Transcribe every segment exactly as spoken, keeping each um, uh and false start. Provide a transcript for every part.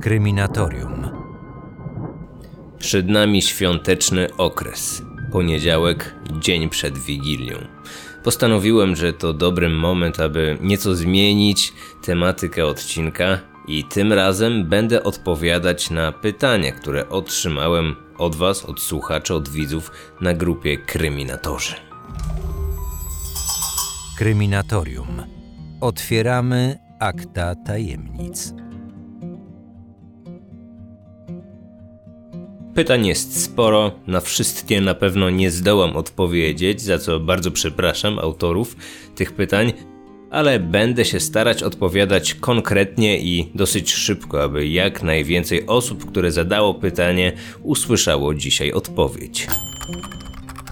Kryminatorium. Przed nami świąteczny okres. Poniedziałek, dzień przed Wigilią. Postanowiłem, że to dobry moment, aby nieco zmienić tematykę odcinka i tym razem będę odpowiadać na pytania, które otrzymałem od was, od słuchaczy, od widzów na grupie Kryminatorzy. Kryminatorium. Otwieramy akta tajemnic. Pytań jest sporo, na wszystkie na pewno nie zdołam odpowiedzieć, za co bardzo przepraszam autorów tych pytań, ale będę się starać odpowiadać konkretnie i dosyć szybko, aby jak najwięcej osób, które zadało pytanie, usłyszało dzisiaj odpowiedź.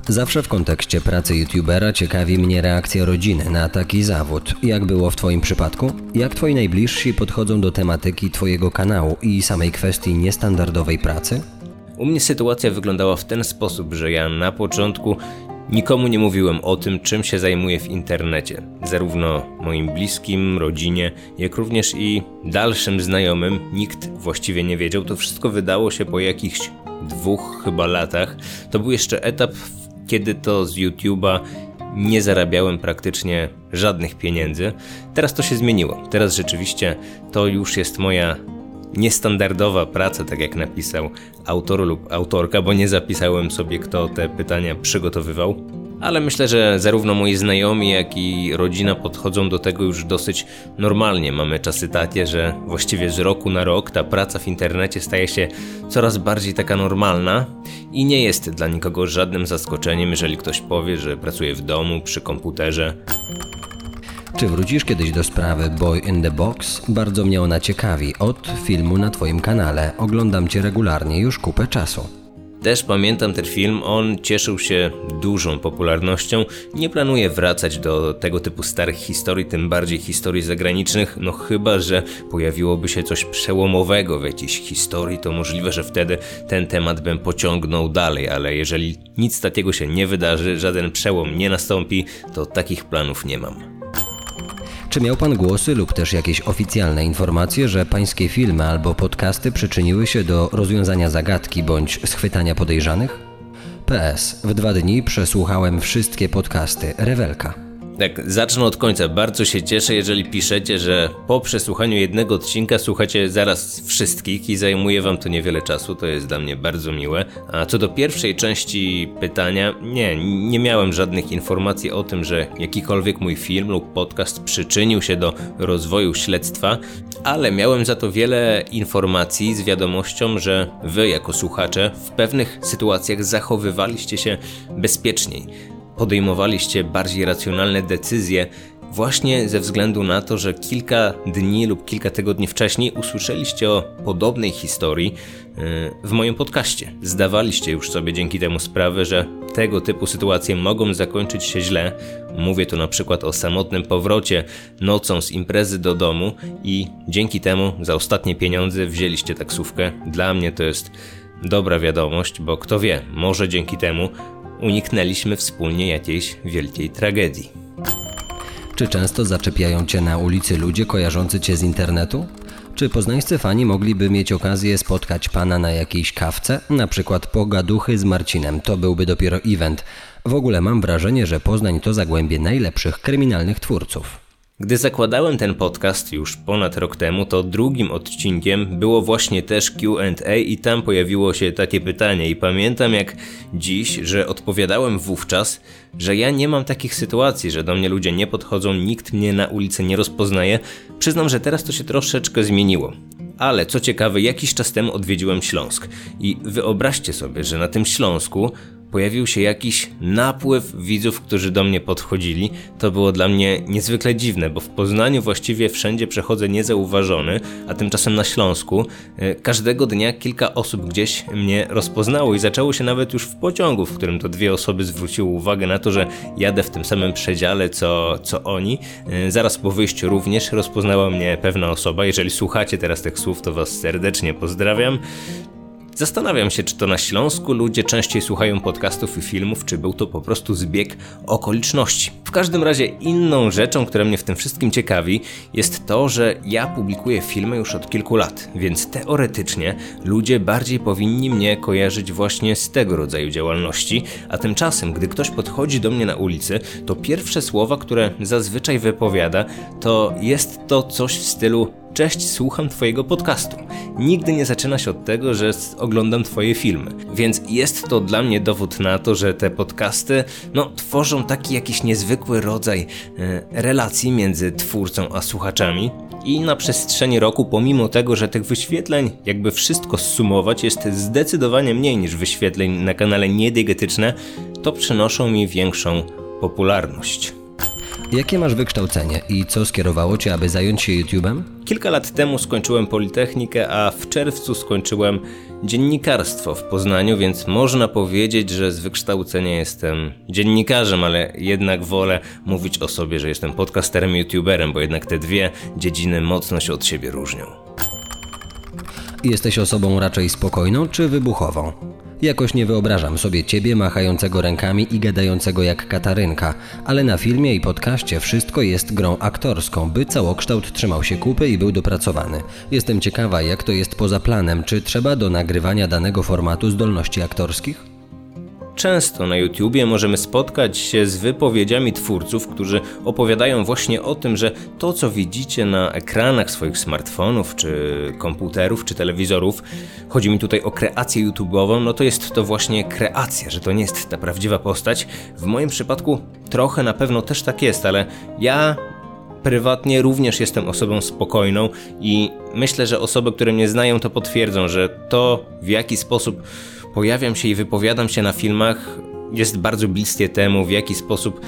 Zawsze w kontekście pracy youtubera ciekawi mnie reakcja rodziny na taki zawód. Jak było w twoim przypadku? Jak twoi najbliżsi podchodzą do tematyki twojego kanału i samej kwestii niestandardowej pracy? U mnie sytuacja wyglądała w ten sposób, że ja na początku nikomu nie mówiłem o tym, czym się zajmuję w internecie. Zarówno moim bliskim, rodzinie, jak również i dalszym znajomym nikt właściwie nie wiedział. To wszystko wydało się po jakichś dwóch chyba latach. To był jeszcze etap, kiedy to z YouTube'a nie zarabiałem praktycznie żadnych pieniędzy. Teraz to się zmieniło. Teraz rzeczywiście to już jest moja niestandardowa praca, tak jak napisał autor lub autorka, bo nie zapisałem sobie, kto te pytania przygotowywał. Ale myślę, że zarówno moi znajomi, jak i rodzina podchodzą do tego już dosyć normalnie. Mamy czasy takie, że właściwie z roku na rok ta praca w internecie staje się coraz bardziej taka normalna i nie jest dla nikogo żadnym zaskoczeniem, jeżeli ktoś powie, że pracuje w domu, przy komputerze. Czy wrócisz kiedyś do sprawy Boy in the Box? Bardzo mnie ona ciekawi od filmu na twoim kanale. Oglądam cię regularnie już kupę czasu. Też pamiętam ten film, on cieszył się dużą popularnością. Nie planuję wracać do tego typu starych historii, tym bardziej historii zagranicznych, no chyba, że pojawiłoby się coś przełomowego w jakiejś historii, to możliwe, że wtedy ten temat bym pociągnął dalej, ale jeżeli nic takiego się nie wydarzy, żaden przełom nie nastąpi, to takich planów nie mam. Czy miał pan głosy lub też jakieś oficjalne informacje, że pańskie filmy albo podcasty przyczyniły się do rozwiązania zagadki bądź schwytania podejrzanych? P S. W dwa dni przesłuchałem wszystkie podcasty. Rewelka. Tak, zacznę od końca. Bardzo się cieszę, jeżeli piszecie, że po przesłuchaniu jednego odcinka słuchacie zaraz wszystkich i zajmuje wam to niewiele czasu. To jest dla mnie bardzo miłe. A co do pierwszej części pytania, nie, nie miałem żadnych informacji o tym, że jakikolwiek mój film lub podcast przyczynił się do rozwoju śledztwa, ale miałem za to wiele informacji z wiadomością, że wy jako słuchacze w pewnych sytuacjach zachowywaliście się bezpieczniej. Podejmowaliście bardziej racjonalne decyzje właśnie ze względu na to, że kilka dni lub kilka tygodni wcześniej usłyszeliście o podobnej historii w moim podcaście. Zdawaliście już sobie dzięki temu sprawę, że tego typu sytuacje mogą zakończyć się źle. Mówię tu na przykład o samotnym powrocie nocą z imprezy do domu i dzięki temu za ostatnie pieniądze wzięliście taksówkę. Dla mnie to jest dobra wiadomość, bo kto wie, może dzięki temu uniknęliśmy wspólnie jakiejś wielkiej tragedii. Czy często zaczepiają cię na ulicy ludzie kojarzący cię z internetu? Czy poznańscy fani mogliby mieć okazję spotkać pana na jakiejś kawce? Na przykład pogaduchy z Marcinem, to byłby dopiero event. W ogóle mam wrażenie, że Poznań to zagłębie najlepszych kryminalnych twórców. Gdy zakładałem ten podcast już ponad rok temu, to drugim odcinkiem było właśnie też Q and A i tam pojawiło się takie pytanie i pamiętam jak dziś, że odpowiadałem wówczas, że ja nie mam takich sytuacji, że do mnie ludzie nie podchodzą, nikt mnie na ulicy nie rozpoznaje. Przyznam, że teraz to się troszeczkę zmieniło. Ale co ciekawe, jakiś czas temu odwiedziłem Śląsk i wyobraźcie sobie, że na tym Śląsku pojawił się jakiś napływ widzów, którzy do mnie podchodzili. To było dla mnie niezwykle dziwne, bo w Poznaniu właściwie wszędzie przechodzę niezauważony, a tymczasem na Śląsku e, każdego dnia kilka osób gdzieś mnie rozpoznało i zaczęło się nawet już w pociągu, w którym to dwie osoby zwróciły uwagę na to, że jadę w tym samym przedziale co, co oni. E, zaraz po wyjściu również rozpoznała mnie pewna osoba. Jeżeli słuchacie teraz tych słów, to was serdecznie pozdrawiam. Zastanawiam się, czy to na Śląsku ludzie częściej słuchają podcastów i filmów, czy był to po prostu zbieg okoliczności. W każdym razie inną rzeczą, która mnie w tym wszystkim ciekawi, jest to, że ja publikuję filmy już od kilku lat, więc teoretycznie ludzie bardziej powinni mnie kojarzyć właśnie z tego rodzaju działalności, a tymczasem, gdy ktoś podchodzi do mnie na ulicy, to pierwsze słowa, które zazwyczaj wypowiada, to jest to coś w stylu: cześć, słucham twojego podcastu. Nigdy nie zaczyna się od tego, że oglądam twoje filmy, więc jest to dla mnie dowód na to, że te podcasty no, tworzą taki jakiś niezwykły rodzaj e, relacji między twórcą a słuchaczami. I na przestrzeni roku, pomimo tego, że tych wyświetleń, jakby wszystko zsumować, jest zdecydowanie mniej niż wyświetleń na kanale Niediegetyczny, to przynoszą mi większą popularność. Jakie masz wykształcenie i co skierowało cię, aby zająć się YouTube'em? Kilka lat temu skończyłem Politechnikę, a w czerwcu skończyłem dziennikarstwo w Poznaniu, więc można powiedzieć, że z wykształcenia jestem dziennikarzem, ale jednak wolę mówić o sobie, że jestem podcasterem i YouTuberem, bo jednak te dwie dziedziny mocno się od siebie różnią. Jesteś osobą raczej spokojną czy wybuchową? Jakoś nie wyobrażam sobie ciebie machającego rękami i gadającego jak Katarynka, ale na filmie i podcaście wszystko jest grą aktorską, by całokształt trzymał się kupy i był dopracowany. Jestem ciekawa, jak to jest poza planem, czy trzeba do nagrywania danego formatu zdolności aktorskich? Często na YouTubie możemy spotkać się z wypowiedziami twórców, którzy opowiadają właśnie o tym, że to, co widzicie na ekranach swoich smartfonów, czy komputerów, czy telewizorów, chodzi mi tutaj o kreację YouTube'ową, no to jest to właśnie kreacja, że to nie jest ta prawdziwa postać. W moim przypadku trochę na pewno też tak jest, ale ja prywatnie również jestem osobą spokojną i myślę, że osoby, które mnie znają, to potwierdzą, że to, w jaki sposób pojawiam się i wypowiadam się na filmach, jest bardzo bliskie temu, w jaki sposób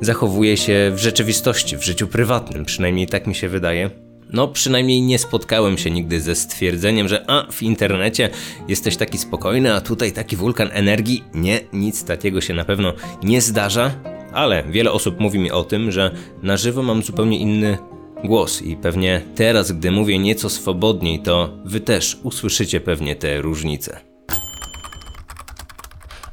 zachowuję się w rzeczywistości, w życiu prywatnym, przynajmniej tak mi się wydaje. No, przynajmniej nie spotkałem się nigdy ze stwierdzeniem, że a, w internecie jesteś taki spokojny, a tutaj taki wulkan energii. Nie, nic takiego się na pewno nie zdarza, ale wiele osób mówi mi o tym, że na żywo mam zupełnie inny głos i pewnie teraz, gdy mówię nieco swobodniej, to wy też usłyszycie pewnie te różnice.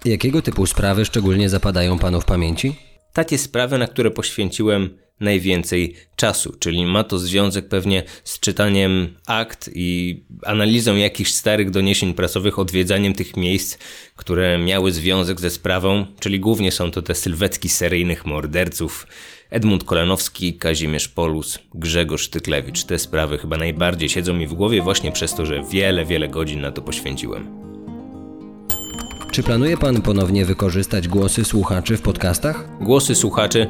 Jakiego typu sprawy szczególnie zapadają panu w pamięci? Takie sprawy, na które poświęciłem najwięcej czasu, czyli ma to związek pewnie z czytaniem akt i analizą jakichś starych doniesień prasowych, odwiedzaniem tych miejsc, które miały związek ze sprawą, czyli głównie są to te sylwetki seryjnych morderców. Edmund Kolanowski, Kazimierz Polus, Grzegorz Tyklewicz. Te sprawy chyba najbardziej siedzą mi w głowie właśnie przez to, że wiele, wiele godzin na to poświęciłem. Czy planuje pan ponownie wykorzystać głosy słuchaczy w podcastach? Głosy słuchaczy,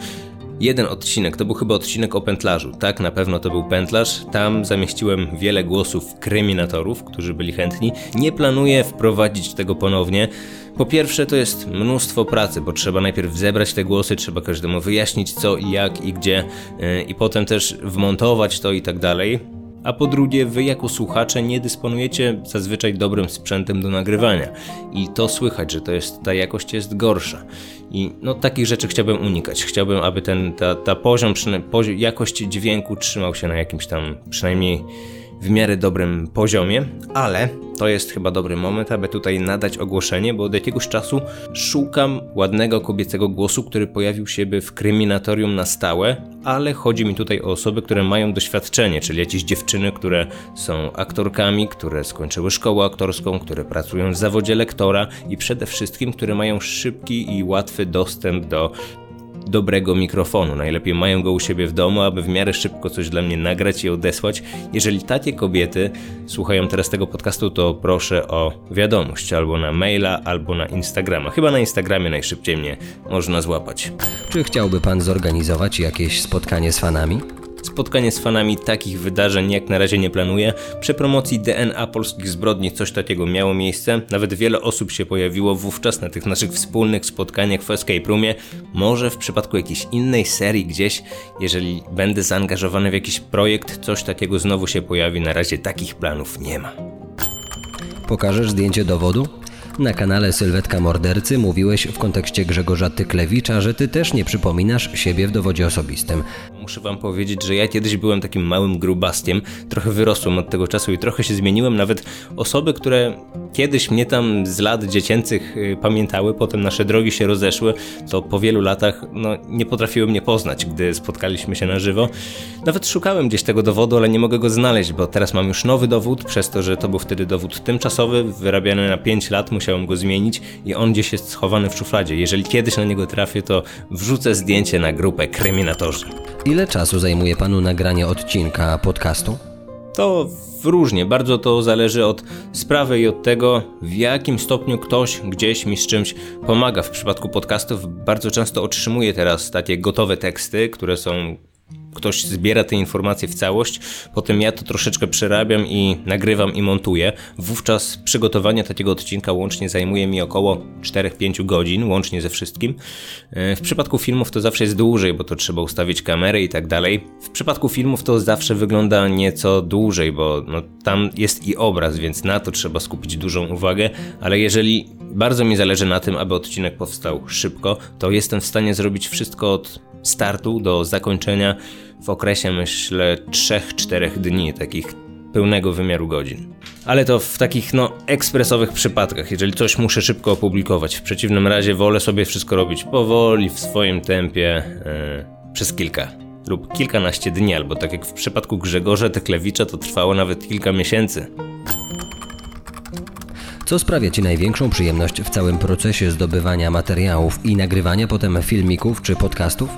jeden odcinek, to był chyba odcinek o pętlarzu, tak, na pewno to był pętlarz, tam zamieściłem wiele głosów kryminatorów, którzy byli chętni. Nie planuję wprowadzić tego ponownie. Po pierwsze, to jest mnóstwo pracy, bo trzeba najpierw zebrać te głosy, trzeba każdemu wyjaśnić co i jak i gdzie yy, i potem też wmontować to i tak dalej. A po drugie, wy jako słuchacze nie dysponujecie zazwyczaj dobrym sprzętem do nagrywania i to słychać, że to jest, ta jakość jest gorsza i no takich rzeczy chciałbym unikać. Chciałbym, aby ten ta, ta poziom, poziom, jakość dźwięku trzymał się na jakimś tam przynajmniej w miarę dobrym poziomie, ale to jest chyba dobry moment, aby tutaj nadać ogłoszenie, bo od jakiegoś czasu szukam ładnego kobiecego głosu, który pojawił się w Kryminatorium na stałe, ale chodzi mi tutaj o osoby, które mają doświadczenie, czyli jakieś dziewczyny, które są aktorkami, które skończyły szkołę aktorską, które pracują w zawodzie lektora i przede wszystkim, które mają szybki i łatwy dostęp do dobrego mikrofonu. Najlepiej mają go u siebie w domu, aby w miarę szybko coś dla mnie nagrać i odesłać. Jeżeli takie kobiety słuchają teraz tego podcastu, to proszę o wiadomość albo na maila, albo na Instagrama. Chyba na Instagramie najszybciej mnie można złapać. Czy chciałby pan zorganizować jakieś spotkanie z fanami? Spotkanie z fanami takich wydarzeń jak na razie nie planuję. Przy promocji D N A polskich zbrodni coś takiego miało miejsce. Nawet wiele osób się pojawiło wówczas na tych naszych wspólnych spotkaniach w Escape Roomie. Może w przypadku jakiejś innej serii gdzieś, jeżeli będę zaangażowany w jakiś projekt, coś takiego znowu się pojawi. Na razie takich planów nie ma. Pokażesz zdjęcie dowodu? Na kanale Sylwetka Mordercy mówiłeś w kontekście Grzegorza Tyklewicza, że ty też nie przypominasz siebie w dowodzie osobistym. Muszę wam powiedzieć, że ja kiedyś byłem takim małym grubaskiem, trochę wyrosłem od tego czasu i trochę się zmieniłem. Nawet osoby, które kiedyś mnie tam z lat dziecięcych pamiętały, potem nasze drogi się rozeszły, to po wielu latach no, nie potrafiły mnie poznać, gdy spotkaliśmy się na żywo. Nawet szukałem gdzieś tego dowodu, ale nie mogę go znaleźć, bo teraz mam już nowy dowód, przez to, że to był wtedy dowód tymczasowy, wyrabiany na pięć lat, musiałem go zmienić i on gdzieś jest schowany w szufladzie. Jeżeli kiedyś na niego trafię, to wrzucę zdjęcie na grupę Kryminatorzy. Ile czasu zajmuje panu nagranie odcinka podcastu? To różnie, bardzo to zależy od sprawy i od tego, w jakim stopniu ktoś gdzieś mi z czymś pomaga. W przypadku podcastów bardzo często otrzymuję teraz takie gotowe teksty, które są... Ktoś zbiera te informacje w całość, potem ja to troszeczkę przerabiam i nagrywam i montuję. Wówczas przygotowanie takiego odcinka łącznie zajmuje mi około cztery do pięciu godzin, łącznie ze wszystkim. W przypadku filmów to zawsze jest dłużej, bo to trzeba ustawić kamerę i tak dalej. W przypadku filmów to zawsze wygląda nieco dłużej, bo no, tam jest i obraz, więc na to trzeba skupić dużą uwagę, ale jeżeli bardzo mi zależy na tym, aby odcinek powstał szybko, to jestem w stanie zrobić wszystko od startu do zakończenia w okresie, myślę, trzech do czterech dni, takich pełnego wymiaru godzin. Ale to w takich, no, ekspresowych przypadkach, jeżeli coś muszę szybko opublikować. W przeciwnym razie wolę sobie wszystko robić powoli, w swoim tempie, yy, przez kilka lub kilkanaście dni, albo tak jak w przypadku Grzegorza Tyklewicza to trwało nawet kilka miesięcy. Co sprawia ci największą przyjemność w całym procesie zdobywania materiałów i nagrywania potem filmików czy podcastów?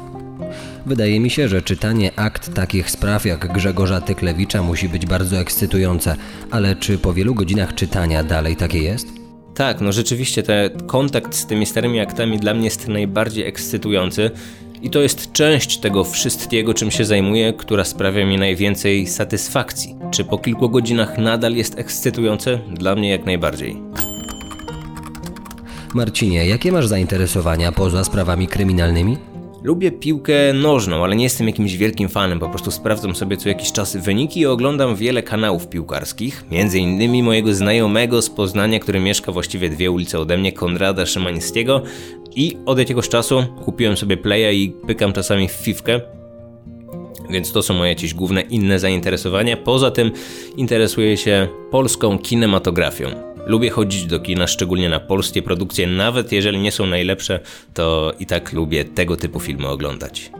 Wydaje mi się, że czytanie akt takich spraw jak Grzegorza Tyklewicza musi być bardzo ekscytujące, ale czy po wielu godzinach czytania dalej takie jest? Tak, no rzeczywiście ten kontakt z tymi starymi aktami dla mnie jest najbardziej ekscytujący. I to jest część tego wszystkiego, czym się zajmuję, która sprawia mi najwięcej satysfakcji. Czy po kilku godzinach nadal jest ekscytujące? Dla mnie jak najbardziej. Marcinie, jakie masz zainteresowania poza sprawami kryminalnymi? Lubię piłkę nożną, ale nie jestem jakimś wielkim fanem, po prostu sprawdzam sobie co jakiś czas wyniki i oglądam wiele kanałów piłkarskich, między innymi mojego znajomego z Poznania, który mieszka właściwie dwie ulice ode mnie, Konrada Szymańskiego, i od jakiegoś czasu kupiłem sobie playa i pykam czasami w fifkę, więc to są moje jakieś główne inne zainteresowania. Poza tym interesuję się polską kinematografią. Lubię chodzić do kina, szczególnie na polskie produkcje, nawet jeżeli nie są najlepsze, to i tak lubię tego typu filmy oglądać.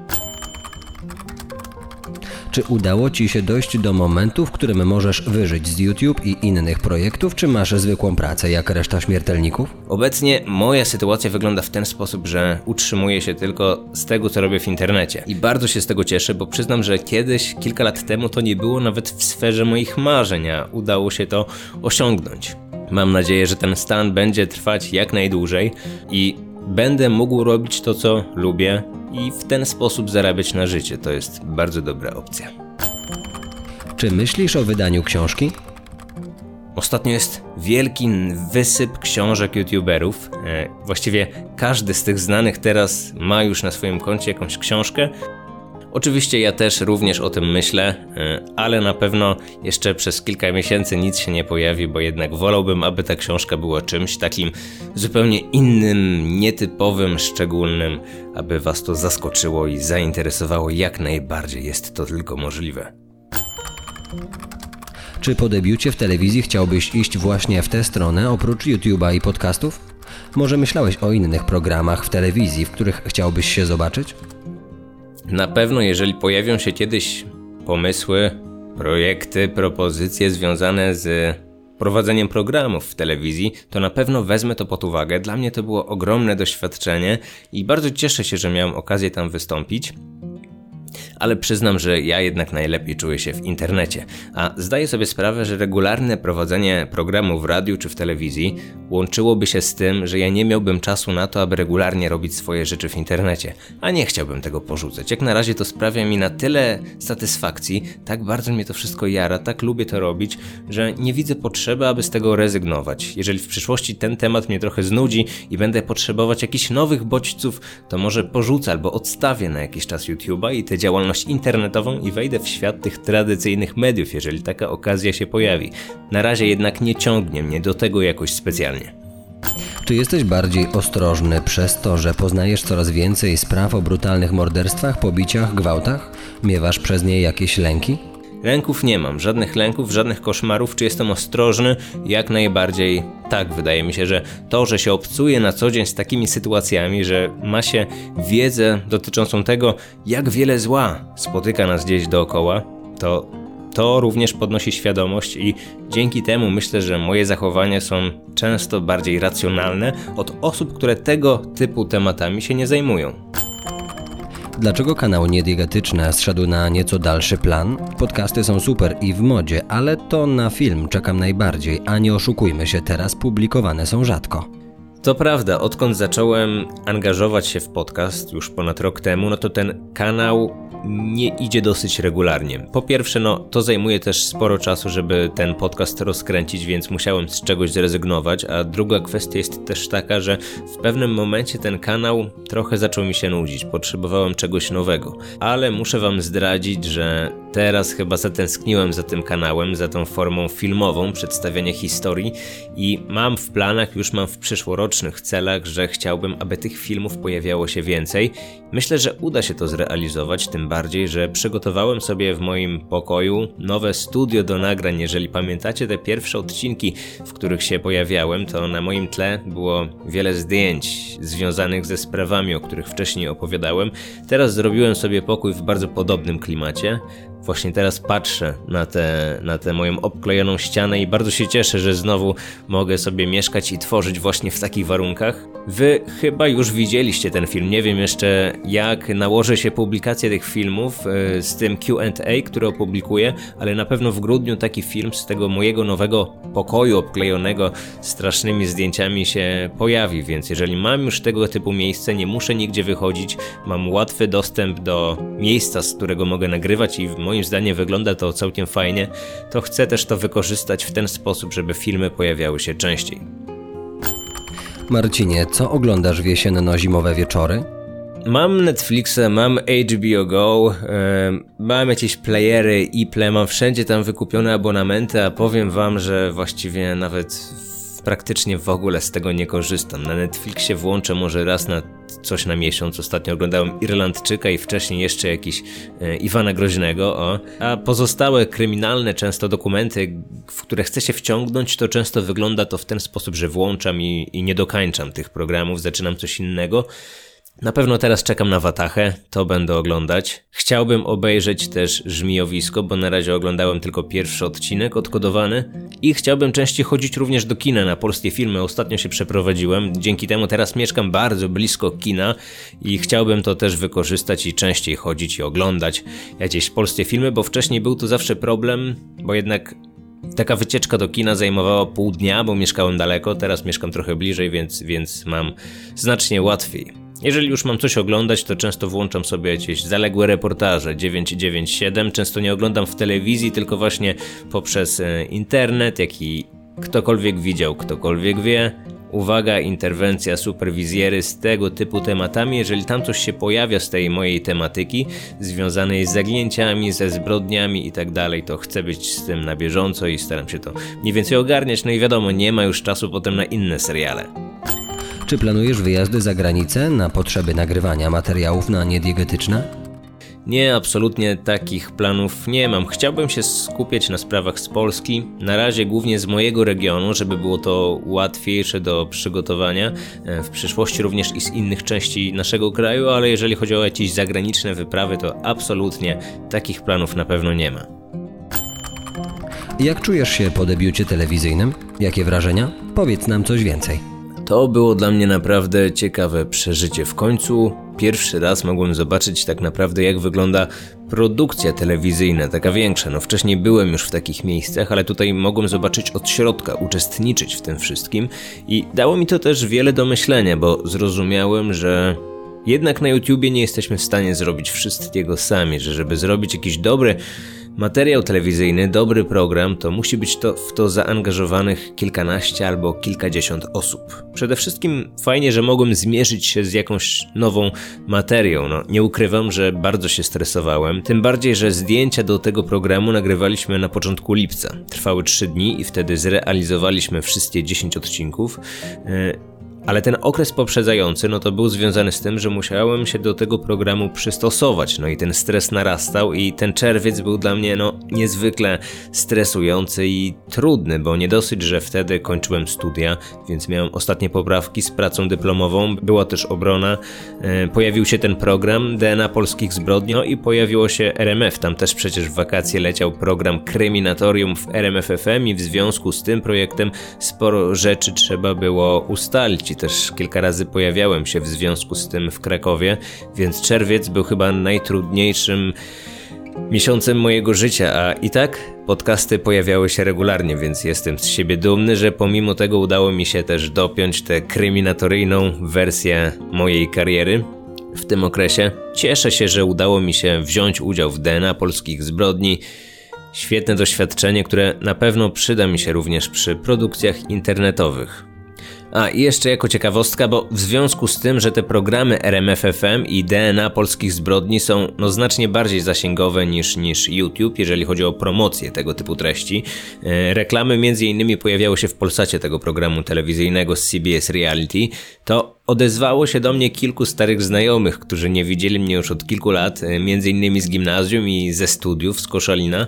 Czy udało ci się dojść do momentu, w którym możesz wyżyć z YouTube i innych projektów, czy masz zwykłą pracę jak reszta śmiertelników? Obecnie moja sytuacja wygląda w ten sposób, że utrzymuję się tylko z tego, co robię w internecie. I bardzo się z tego cieszę, bo przyznam, że kiedyś, kilka lat temu, to nie było nawet w sferze moich marzeń, a udało się to osiągnąć. Mam nadzieję, że ten stan będzie trwać jak najdłużej i będę mógł robić to, co lubię i w ten sposób zarabiać na życie. To jest bardzo dobra opcja. Czy myślisz o wydaniu książki? Ostatnio jest wielki wysyp książek youtuberów. Właściwie każdy z tych znanych teraz ma już na swoim koncie jakąś książkę. Oczywiście ja też również o tym myślę, ale na pewno jeszcze przez kilka miesięcy nic się nie pojawi, bo jednak wolałbym, aby ta książka była czymś takim zupełnie innym, nietypowym, szczególnym, aby was to zaskoczyło i zainteresowało jak najbardziej jest to tylko możliwe. Czy po debiucie w telewizji chciałbyś iść właśnie w tę stronę, oprócz YouTube'a i podcastów? Może myślałeś o innych programach w telewizji, w których chciałbyś się zobaczyć? Na pewno, jeżeli pojawią się kiedyś pomysły, projekty, propozycje związane z prowadzeniem programów w telewizji, to na pewno wezmę to pod uwagę. Dla mnie to było ogromne doświadczenie i bardzo cieszę się, że miałem okazję tam wystąpić. Ale przyznam, że ja jednak najlepiej czuję się w internecie, a zdaję sobie sprawę, że regularne prowadzenie programu w radiu czy w telewizji łączyłoby się z tym, że ja nie miałbym czasu na to, aby regularnie robić swoje rzeczy w internecie, a nie chciałbym tego porzucać. Jak na razie to sprawia mi na tyle satysfakcji, tak bardzo mnie to wszystko jara, tak lubię to robić, że nie widzę potrzeby, aby z tego rezygnować. Jeżeli w przyszłości ten temat mnie trochę znudzi i będę potrzebować jakichś nowych bodźców, to może porzucę albo odstawię na jakiś czas YouTube'a i te działalności internetową i wejdę w świat tych tradycyjnych mediów, jeżeli taka okazja się pojawi. Na razie jednak nie ciągnie mnie do tego jakoś specjalnie. Ty jesteś bardziej ostrożny przez to, że poznajesz coraz więcej spraw o brutalnych morderstwach, pobiciach, gwałtach? Miewasz przez nie jakieś lęki? Lęków nie mam, żadnych lęków, żadnych koszmarów. Czy jestem ostrożny? Jak najbardziej tak. Wydaje mi się, że to, że się obcuje na co dzień z takimi sytuacjami, że ma się wiedzę dotyczącą tego, jak wiele zła spotyka nas gdzieś dookoła, to to również podnosi świadomość i dzięki temu myślę, że moje zachowania są często bardziej racjonalne od osób, które tego typu tematami się nie zajmują. Dlaczego kanał Niediegetyczny zszedł na nieco dalszy plan? Podcasty są super i w modzie, ale to na film czekam najbardziej, a nie oszukujmy się, teraz publikowane są rzadko. To prawda, odkąd zacząłem angażować się w podcast już ponad rok temu, no to ten kanał nie idzie dosyć regularnie. Po pierwsze, no to zajmuje też sporo czasu, żeby ten podcast rozkręcić, więc musiałem z czegoś zrezygnować, a druga kwestia jest też taka, że w pewnym momencie ten kanał trochę zaczął mi się nudzić, potrzebowałem czegoś nowego, ale muszę wam zdradzić, że teraz chyba zatęskniłem za tym kanałem, za tą formą filmową przedstawiania historii i mam w planach, już mam w przyszłorocznych celach, że chciałbym, aby tych filmów pojawiało się więcej. Myślę, że uda się to zrealizować, tym bardziej, że przygotowałem sobie w moim pokoju nowe studio do nagrań. Jeżeli pamiętacie te pierwsze odcinki, w których się pojawiałem, to na moim tle było wiele zdjęć związanych ze sprawami, o których wcześniej opowiadałem. Teraz zrobiłem sobie pokój w bardzo podobnym klimacie. Właśnie teraz patrzę na tę na tę moją obklejoną ścianę i bardzo się cieszę, że znowu mogę sobie mieszkać i tworzyć właśnie w takich warunkach. Wy chyba już widzieliście ten film, nie wiem jeszcze jak nałoży się publikacja tych filmów yy, z tym Q and A, które opublikuję, ale na pewno w grudniu taki film z tego mojego nowego pokoju obklejonego strasznymi zdjęciami się pojawi, więc jeżeli mam już tego typu miejsce, nie muszę nigdzie wychodzić, mam łatwy dostęp do miejsca, z którego mogę nagrywać i moim zdaniem wygląda to całkiem fajnie, to chcę też to wykorzystać w ten sposób, żeby filmy pojawiały się częściej. Marcinie, co oglądasz w jesienno-zimowe wieczory? Mam Netflixa, mam H B O Go, yy, mam jakieś playery, iPlay, mam wszędzie tam wykupione abonamenty, a powiem wam, że właściwie nawet praktycznie w ogóle z tego nie korzystam. Na Netflixie włączę może raz na coś na miesiąc. Ostatnio oglądałem Irlandczyka i wcześniej jeszcze jakiś e, Iwana Groźnego, o. A pozostałe kryminalne często dokumenty, w które chcę się wciągnąć, to często wygląda to w ten sposób, że włączam i, i nie dokańczam tych programów, zaczynam coś innego. Na pewno teraz czekam na Watachę, to będę oglądać. Chciałbym obejrzeć też Żmijowisko, bo na razie oglądałem tylko pierwszy odcinek odkodowany i chciałbym częściej chodzić również do kina na polskie filmy. Ostatnio się przeprowadziłem, dzięki temu teraz mieszkam bardzo blisko kina i chciałbym to też wykorzystać i częściej chodzić i oglądać jakieś polskie filmy, bo wcześniej był to zawsze problem, bo jednak taka wycieczka do kina zajmowała pół dnia, bo mieszkałem daleko, teraz mieszkam trochę bliżej, więc, więc mam znacznie łatwiej. Jeżeli już mam coś oglądać, to często włączam sobie jakieś zaległe reportaże dziewięć dziewięć siedem. Często nie oglądam w telewizji, tylko właśnie poprzez e, internet, jaki ktokolwiek widział, ktokolwiek wie. Uwaga, interwencja, superwizjery z tego typu tematami. Jeżeli tam coś się pojawia z tej mojej tematyki, związanej z zaginięciami, ze zbrodniami i tak dalej, to chcę być z tym na bieżąco i staram się to mniej więcej ogarniać. No i wiadomo, nie ma już czasu potem na inne seriale. Czy planujesz wyjazdy za granicę na potrzeby nagrywania materiałów na Niediegetyczne? Nie, absolutnie takich planów nie mam. Chciałbym się skupiać na sprawach z Polski, na razie głównie z mojego regionu, żeby było to łatwiejsze do przygotowania. W przyszłości również i z innych części naszego kraju, ale jeżeli chodzi o jakieś zagraniczne wyprawy, to absolutnie takich planów na pewno nie ma. Jak czujesz się po debiucie telewizyjnym? Jakie wrażenia? Powiedz nam coś więcej. To było dla mnie naprawdę ciekawe przeżycie. W końcu pierwszy raz mogłem zobaczyć tak naprawdę, jak wygląda produkcja telewizyjna, taka większa. No wcześniej byłem już w takich miejscach, ale tutaj mogłem zobaczyć od środka, uczestniczyć w tym wszystkim i dało mi to też wiele do myślenia, bo zrozumiałem, że jednak na YouTubie nie jesteśmy w stanie zrobić wszystkiego sami, że żeby zrobić jakiś dobry materiał telewizyjny, dobry program, to musi być to, w to zaangażowanych kilkanaście albo kilkadziesiąt osób. Przede wszystkim fajnie, że mogłem zmierzyć się z jakąś nową materią. No, nie ukrywam, że bardzo się stresowałem, tym bardziej, że zdjęcia do tego programu nagrywaliśmy na początku lipca. Trwały trzy dni i wtedy zrealizowaliśmy wszystkie dziesięć odcinków. Yy, Ale ten okres poprzedzający, no to był związany z tym, że musiałem się do tego programu przystosować, no i ten stres narastał i ten czerwiec był dla mnie, no, niezwykle stresujący i trudny, bo nie dosyć, że wtedy kończyłem studia, więc miałem ostatnie poprawki z pracą dyplomową, była też obrona, e, pojawił się ten program D N A polskich zbrodni, no i pojawiło się R M F, tam też przecież w wakacje leciał program Kryminatorium w R M F F M i w związku z tym projektem sporo rzeczy trzeba było ustalić. Też kilka razy pojawiałem się w związku z tym w Krakowie, więc czerwiec był chyba najtrudniejszym miesiącem mojego życia, a i tak podcasty pojawiały się regularnie, więc jestem z siebie dumny, że pomimo tego udało mi się też dopiąć tę kryminatoryjną wersję mojej kariery w tym okresie. Cieszę się, że udało mi się wziąć udział w D N A polskich zbrodni. Świetne doświadczenie, które na pewno przyda mi się również przy produkcjach internetowych. A i jeszcze jako ciekawostka, bo w związku z tym, że te programy R M F F M i D N A polskich zbrodni są no znacznie bardziej zasięgowe niż, niż YouTube, jeżeli chodzi o promocję tego typu treści. E, reklamy między innymi pojawiały się w Polsacie tego programu telewizyjnego z C B S Reality, to odezwało się do mnie kilku starych znajomych, którzy nie widzieli mnie już od kilku lat, między innymi z gimnazjum i ze studiów z Koszalina,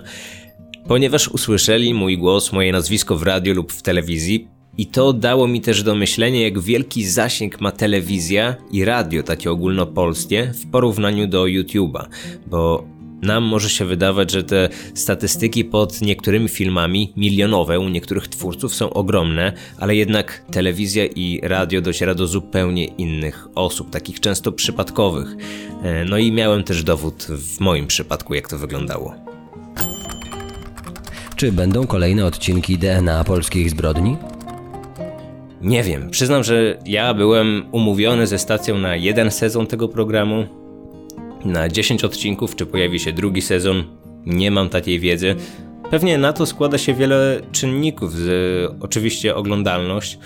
ponieważ usłyszeli mój głos, moje nazwisko w radiu lub w telewizji. I to dało mi też do myślenia, jak wielki zasięg ma telewizja i radio, takie ogólnopolskie, w porównaniu do YouTube'a, bo nam może się wydawać, że te statystyki pod niektórymi filmami milionowe u niektórych twórców są ogromne, ale jednak telewizja i radio dociera do zupełnie innych osób, takich często przypadkowych. No i miałem też dowód w moim przypadku, jak to wyglądało. Czy będą kolejne odcinki D N A polskich zbrodni? Nie wiem, przyznam, że ja byłem umówiony ze stacją na jeden sezon tego programu, na dziesięć odcinków, czy pojawi się drugi sezon, nie mam takiej wiedzy. Pewnie na to składa się wiele czynników, z, oczywiście oglądalność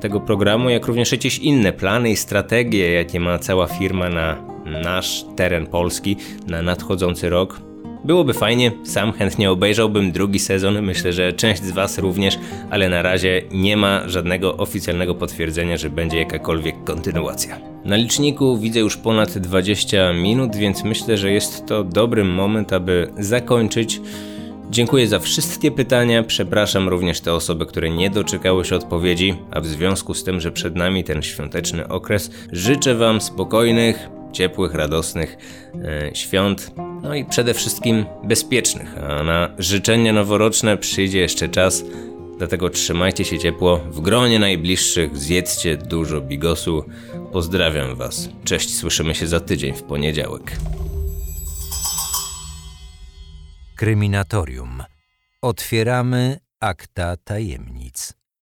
tego programu, jak również jakieś inne plany i strategie, jakie ma cała firma na nasz teren Polski, na nadchodzący rok. Byłoby fajnie, sam chętnie obejrzałbym drugi sezon, myślę, że część z Was również, ale na razie nie ma żadnego oficjalnego potwierdzenia, że będzie jakakolwiek kontynuacja. Na liczniku widzę już ponad dwadzieścia minut, więc myślę, że jest to dobry moment, aby zakończyć. Dziękuję za wszystkie pytania, przepraszam również te osoby, które nie doczekały się odpowiedzi, a w związku z tym, że przed nami ten świąteczny okres, życzę Wam spokojnych, ciepłych, radosnych e, świąt, no i przede wszystkim bezpiecznych, a na życzenia noworoczne przyjdzie jeszcze czas, dlatego trzymajcie się ciepło, w gronie najbliższych zjedzcie dużo bigosu, pozdrawiam Was, cześć, słyszymy się za tydzień w poniedziałek. Kryminatorium. Otwieramy akta tajemnic.